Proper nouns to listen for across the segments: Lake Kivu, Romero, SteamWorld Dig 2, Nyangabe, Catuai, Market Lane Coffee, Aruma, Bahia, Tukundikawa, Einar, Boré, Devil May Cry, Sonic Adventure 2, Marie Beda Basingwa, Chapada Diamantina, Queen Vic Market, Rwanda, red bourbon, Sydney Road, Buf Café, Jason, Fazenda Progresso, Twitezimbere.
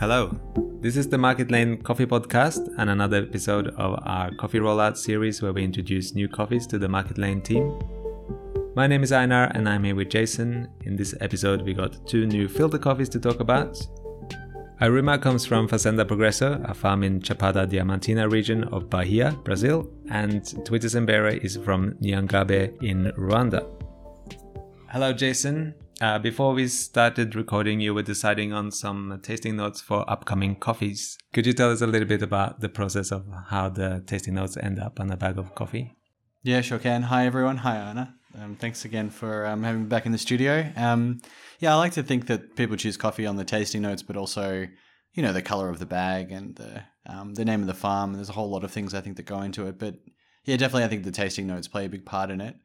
Hello, this is the Market Lane Coffee podcast and another episode of our coffee rollout series where we introduce new coffees to the Market Lane team. My name is Einar and I'm here with Jason. In this episode we got two new filter coffees to talk about. Aruma comes from Fazenda Progresso, a farm in Chapada Diamantina region of Bahia, Brazil, and Twitezimbere is from Nyangabe in Rwanda. Hello Jason. Before we started recording, you were deciding on some tasting notes for upcoming coffees. Could you tell us a little bit about the process of how the tasting notes end up on a bag of coffee? Yeah, sure can. Hi, everyone. Hi, Anna. Thanks again for having me back in the studio. I like to think that people choose coffee on the tasting notes, but also, you know, the color of the bag and the name of the farm. There's a whole lot of things I think that go into it, but yeah, definitely I think the tasting notes play a big part in it.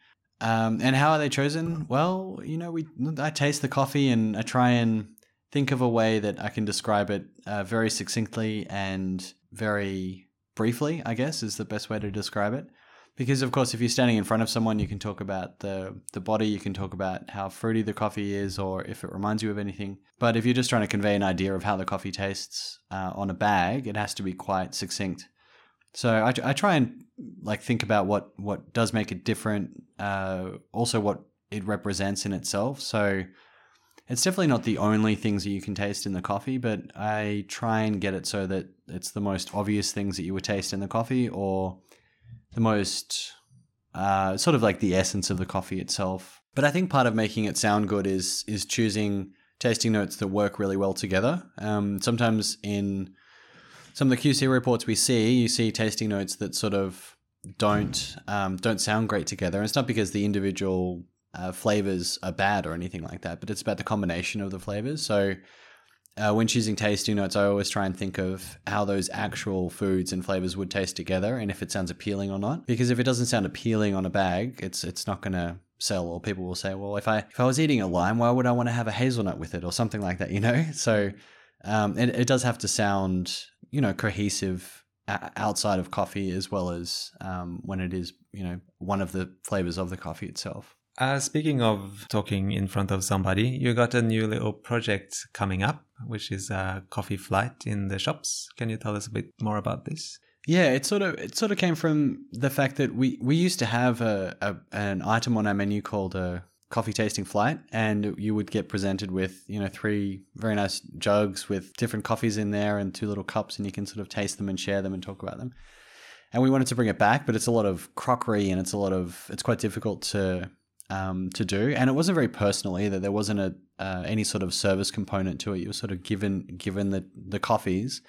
And how are they chosen? Well, you know, I taste the coffee and I try and think of a way that I can describe it very succinctly and very briefly, I guess, is the best way to describe it. Because, of course, if you're standing in front of someone, you can talk about the body, you can talk about how fruity the coffee is or if it reminds you of anything. But if you're just trying to convey an idea of how the coffee tastes on a bag, it has to be quite succinct. So I try and think about what does make it different, also what it represents in itself. So it's definitely not the only things that you can taste in the coffee, but I try and get it so that it's the most obvious things that you would taste in the coffee or the most sort of the essence of the coffee itself. But I think part of making it sound good is choosing tasting notes that work really well together. Sometimes in some of the QC reports you see tasting notes that sort of don't sound great together. And it's not because the individual flavors are bad or anything like that, but it's about the combination of the flavors. So when choosing tasting notes, I always try and think of how those actual foods and flavors would taste together and if it sounds appealing or not. Because if it doesn't sound appealing on a bag, it's not going to sell, or people will say, well, if I was eating a lime, why would I want to have a hazelnut with it or something like that, you know? So it does have to sound, you know, cohesive outside of coffee as well as when it is, you know, one of the flavors of the coffee itself. Speaking of talking in front of somebody, you got a new little project coming up, which is a coffee flight in the shops. Can you tell us a bit more about this? Yeah, it sort of came from the fact that we used to have an item on our menu called a coffee tasting flight, and you would get presented with, you know, three very nice jugs with different coffees in there and two little cups, and you can sort of taste them and share them and talk about them. And we wanted to bring it back, but it's a lot of crockery and it's quite difficult to do. And it wasn't very personal either. There wasn't any sort of service component to it. You were sort of given the coffees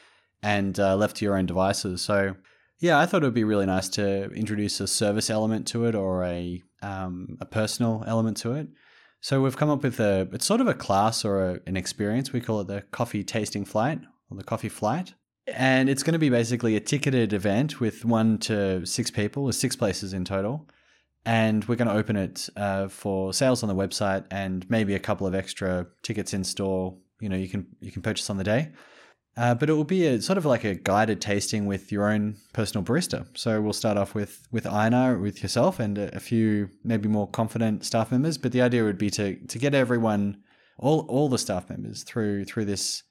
and left to your own devices. So yeah, I thought it would be really nice to introduce a service element to it or a personal element to it. So we've come up with it's sort of a class or an experience. We call it the coffee tasting flight or the coffee flight. And it's going to be basically a ticketed event with 1 to 6 people, with 6 places in total. And we're going to open it for sales on the website and maybe a couple of extra tickets in store. You know, you can purchase on the day. But it will be a sort of a guided tasting with your own personal barista. So we'll start off with Einar, with yourself, and a few maybe more confident staff members. But the idea would be to get everyone, all the staff members, through this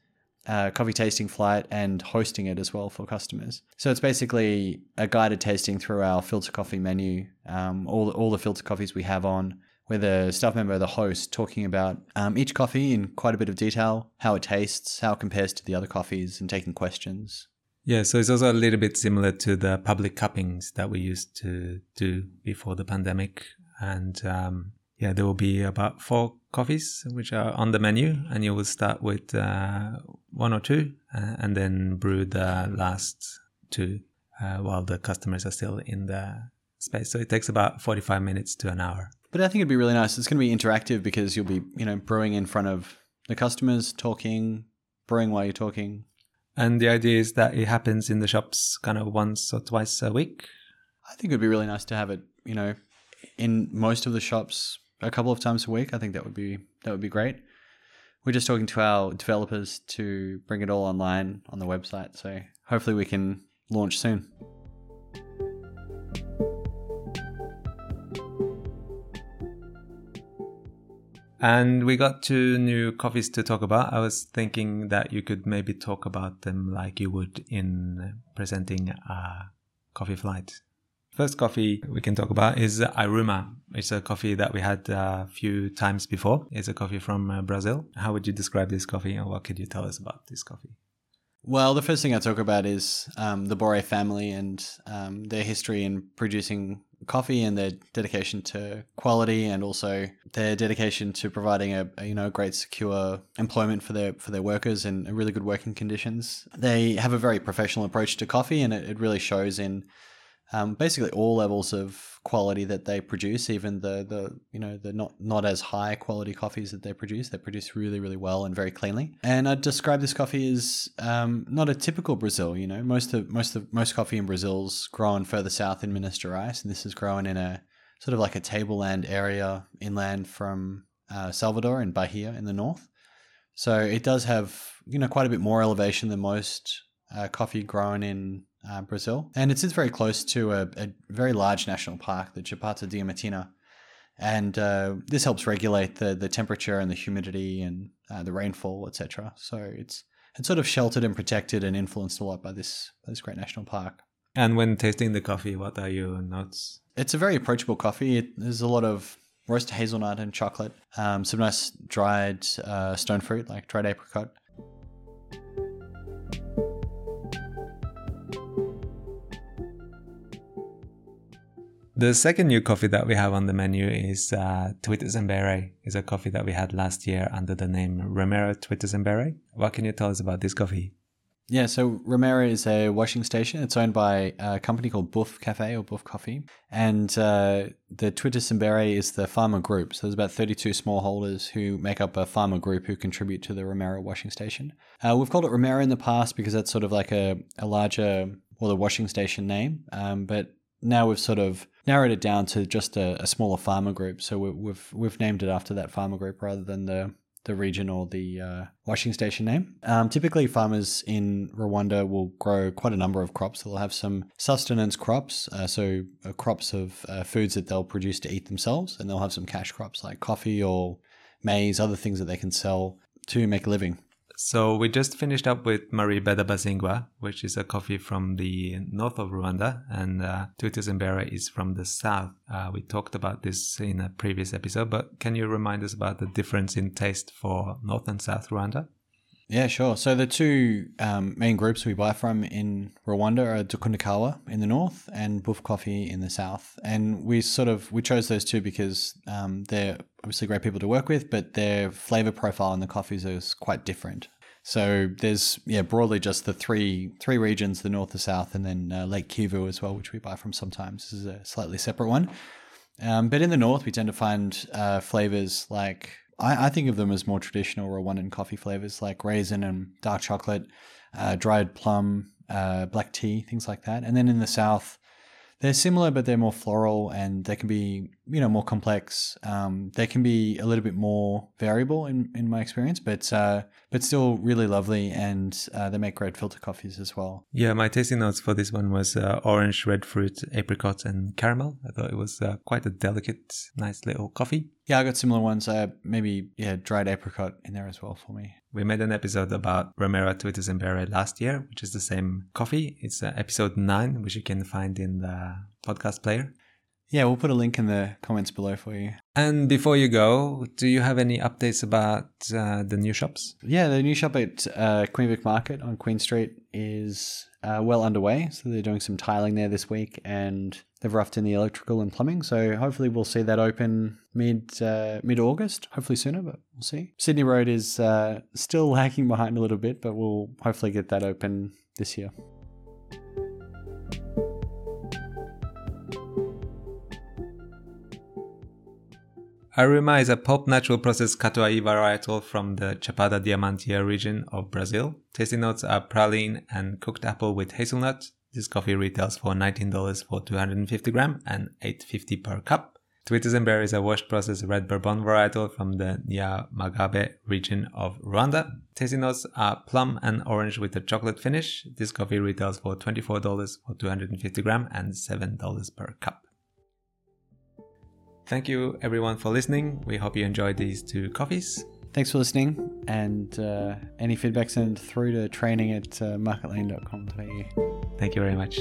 coffee tasting flight and hosting it as well for customers. So it's basically a guided tasting through our filter coffee menu, all the filter coffees we have on, with a staff member, the host, talking about each coffee in quite a bit of detail, how it tastes, how it compares to the other coffees, and taking questions. Yeah, so it's also a little bit similar to the public cuppings that we used to do before the pandemic. And there will be about 4 coffees which are on the menu, and you will start with 1 or 2 and then brew the last 2 while the customers are still in the space. So it takes about 45 minutes to an hour. But I think it'd be really nice. It's going to be interactive because you'll be, you know, brewing in front of the customers, talking, brewing while you're talking. And the idea is that it happens in the shops kind of once or twice a week. I think it'd be really nice to have it, you know, in most of the shops a couple of times a week. I think that would be great. We're just talking to our developers to bring it all online on the website. So hopefully we can launch soon. And we got two new coffees to talk about. I was thinking that you could maybe talk about them like you would in presenting a coffee flight. First coffee we can talk about is Aruma. It's a coffee that we had a few times before. It's a coffee from Brazil. How would you describe this coffee, or what could you tell us about this coffee? Well, the first thing I talk about is the Boré family and their history in producing coffee and their dedication to quality, and also their dedication to providing a great, secure employment for their workers and really good working conditions. They have a very professional approach to coffee, and it really shows in basically all levels of quality that they produce, even the not as high quality coffees that they produce. They produce really, really well and very cleanly. And I'd describe this coffee as not a typical Brazil. You know, most coffee in Brazil's grown further south in Minas Gerais, and this is grown in a sort of like a tableland area inland from Salvador and Bahia in the north. So it does have quite a bit more elevation than most coffee grown in Brazil, and it sits very close to a very large national park, the Chapada Diamantina, and this helps regulate the temperature and the humidity and the rainfall, etc. So it's sort of sheltered and protected and influenced a lot by this great national park. And when tasting the coffee, what are your notes? It's a very approachable coffee. There's a lot of roast hazelnut and chocolate, some nice dried stone fruit like dried apricot. The second new coffee that we have on the menu is Twitezimbere. It's a coffee that we had last year under the name Romero Twitezimbere. What can you tell us about this coffee? Yeah, so Romero is a washing station. It's owned by a company called Buf Café or Buf Coffee. And the Twitezimbere is the farmer group. So there's about 32 smallholders who make up a farmer group who contribute to the Romero washing station. We've called it Romero in the past because that's sort of like a larger, well, the washing station name. But now we've sort of narrowed it down to just a smaller farmer group, so we've named it after that farmer group rather than the region or the washing station name. Typically, farmers in Rwanda will grow quite a number of crops. They'll have some sustenance crops, so crops of foods that they'll produce to eat themselves, and they'll have some cash crops like coffee or maize, other things that they can sell to make a living. So we just finished up with Marie Beda Basingwa, which is a coffee from the north of Rwanda, and Twitezimbere is from the south. We talked about this in a previous episode, but can you remind us about the difference in taste for north and south Rwanda? Yeah, sure. So the two main groups we buy from in Rwanda are Tukundikawa in the north and Buf Coffee in the south. And we chose those two because they're obviously great people to work with, but their flavor profile in the coffees is quite different. So there's broadly just the three regions, the north, the south, and then Lake Kivu as well, which we buy from sometimes. This is a slightly separate one. But in the north, we tend to find flavors like, I think of them as more traditional Rwandan coffee flavors like raisin and dark chocolate, dried plum, black tea, things like that. And then in the south, they're similar, but they're more floral and they can be, more complex. They can be a little bit more variable in my experience, but still really lovely. And they make great filter coffees as well. Yeah, my tasting notes for this one was orange, red fruit, apricot, and caramel. I thought it was quite a delicate, nice little coffee. Yeah, I got similar ones. Dried apricot in there as well for me. We made an episode about Romero Twitezimbere last year, which is the same coffee. It's episode 9, which you can find in the podcast player. Yeah, we'll put a link in the comments below for you. And before you go, do you have any updates about the new shops? Yeah, the new shop at Queen Vic Market on Queen Street is well underway. So they're doing some tiling there this week, and they've roughed in the electrical and plumbing. So hopefully we'll see that open mid-August, hopefully sooner, but we'll see. Sydney Road is still lagging behind a little bit, but we'll hopefully get that open this year. Aruma is a pulp natural processed Catuai varietal from the Chapada Diamantina region of Brazil. Tasting notes are praline and cooked apple with hazelnut. This coffee retails for $19 for 250 gram and $8.50 per cup. Twitezimbere is a washed processed red bourbon varietal from the Nyangabe region of Rwanda. Tasting notes are plum and orange with a chocolate finish. This coffee retails for $24 for 250 gram and $7 per cup. Thank you everyone for listening. We hope you enjoyed these two coffees. Thanks for listening, and any feedback sent through to training@marketlane.com.au. Thank you very much.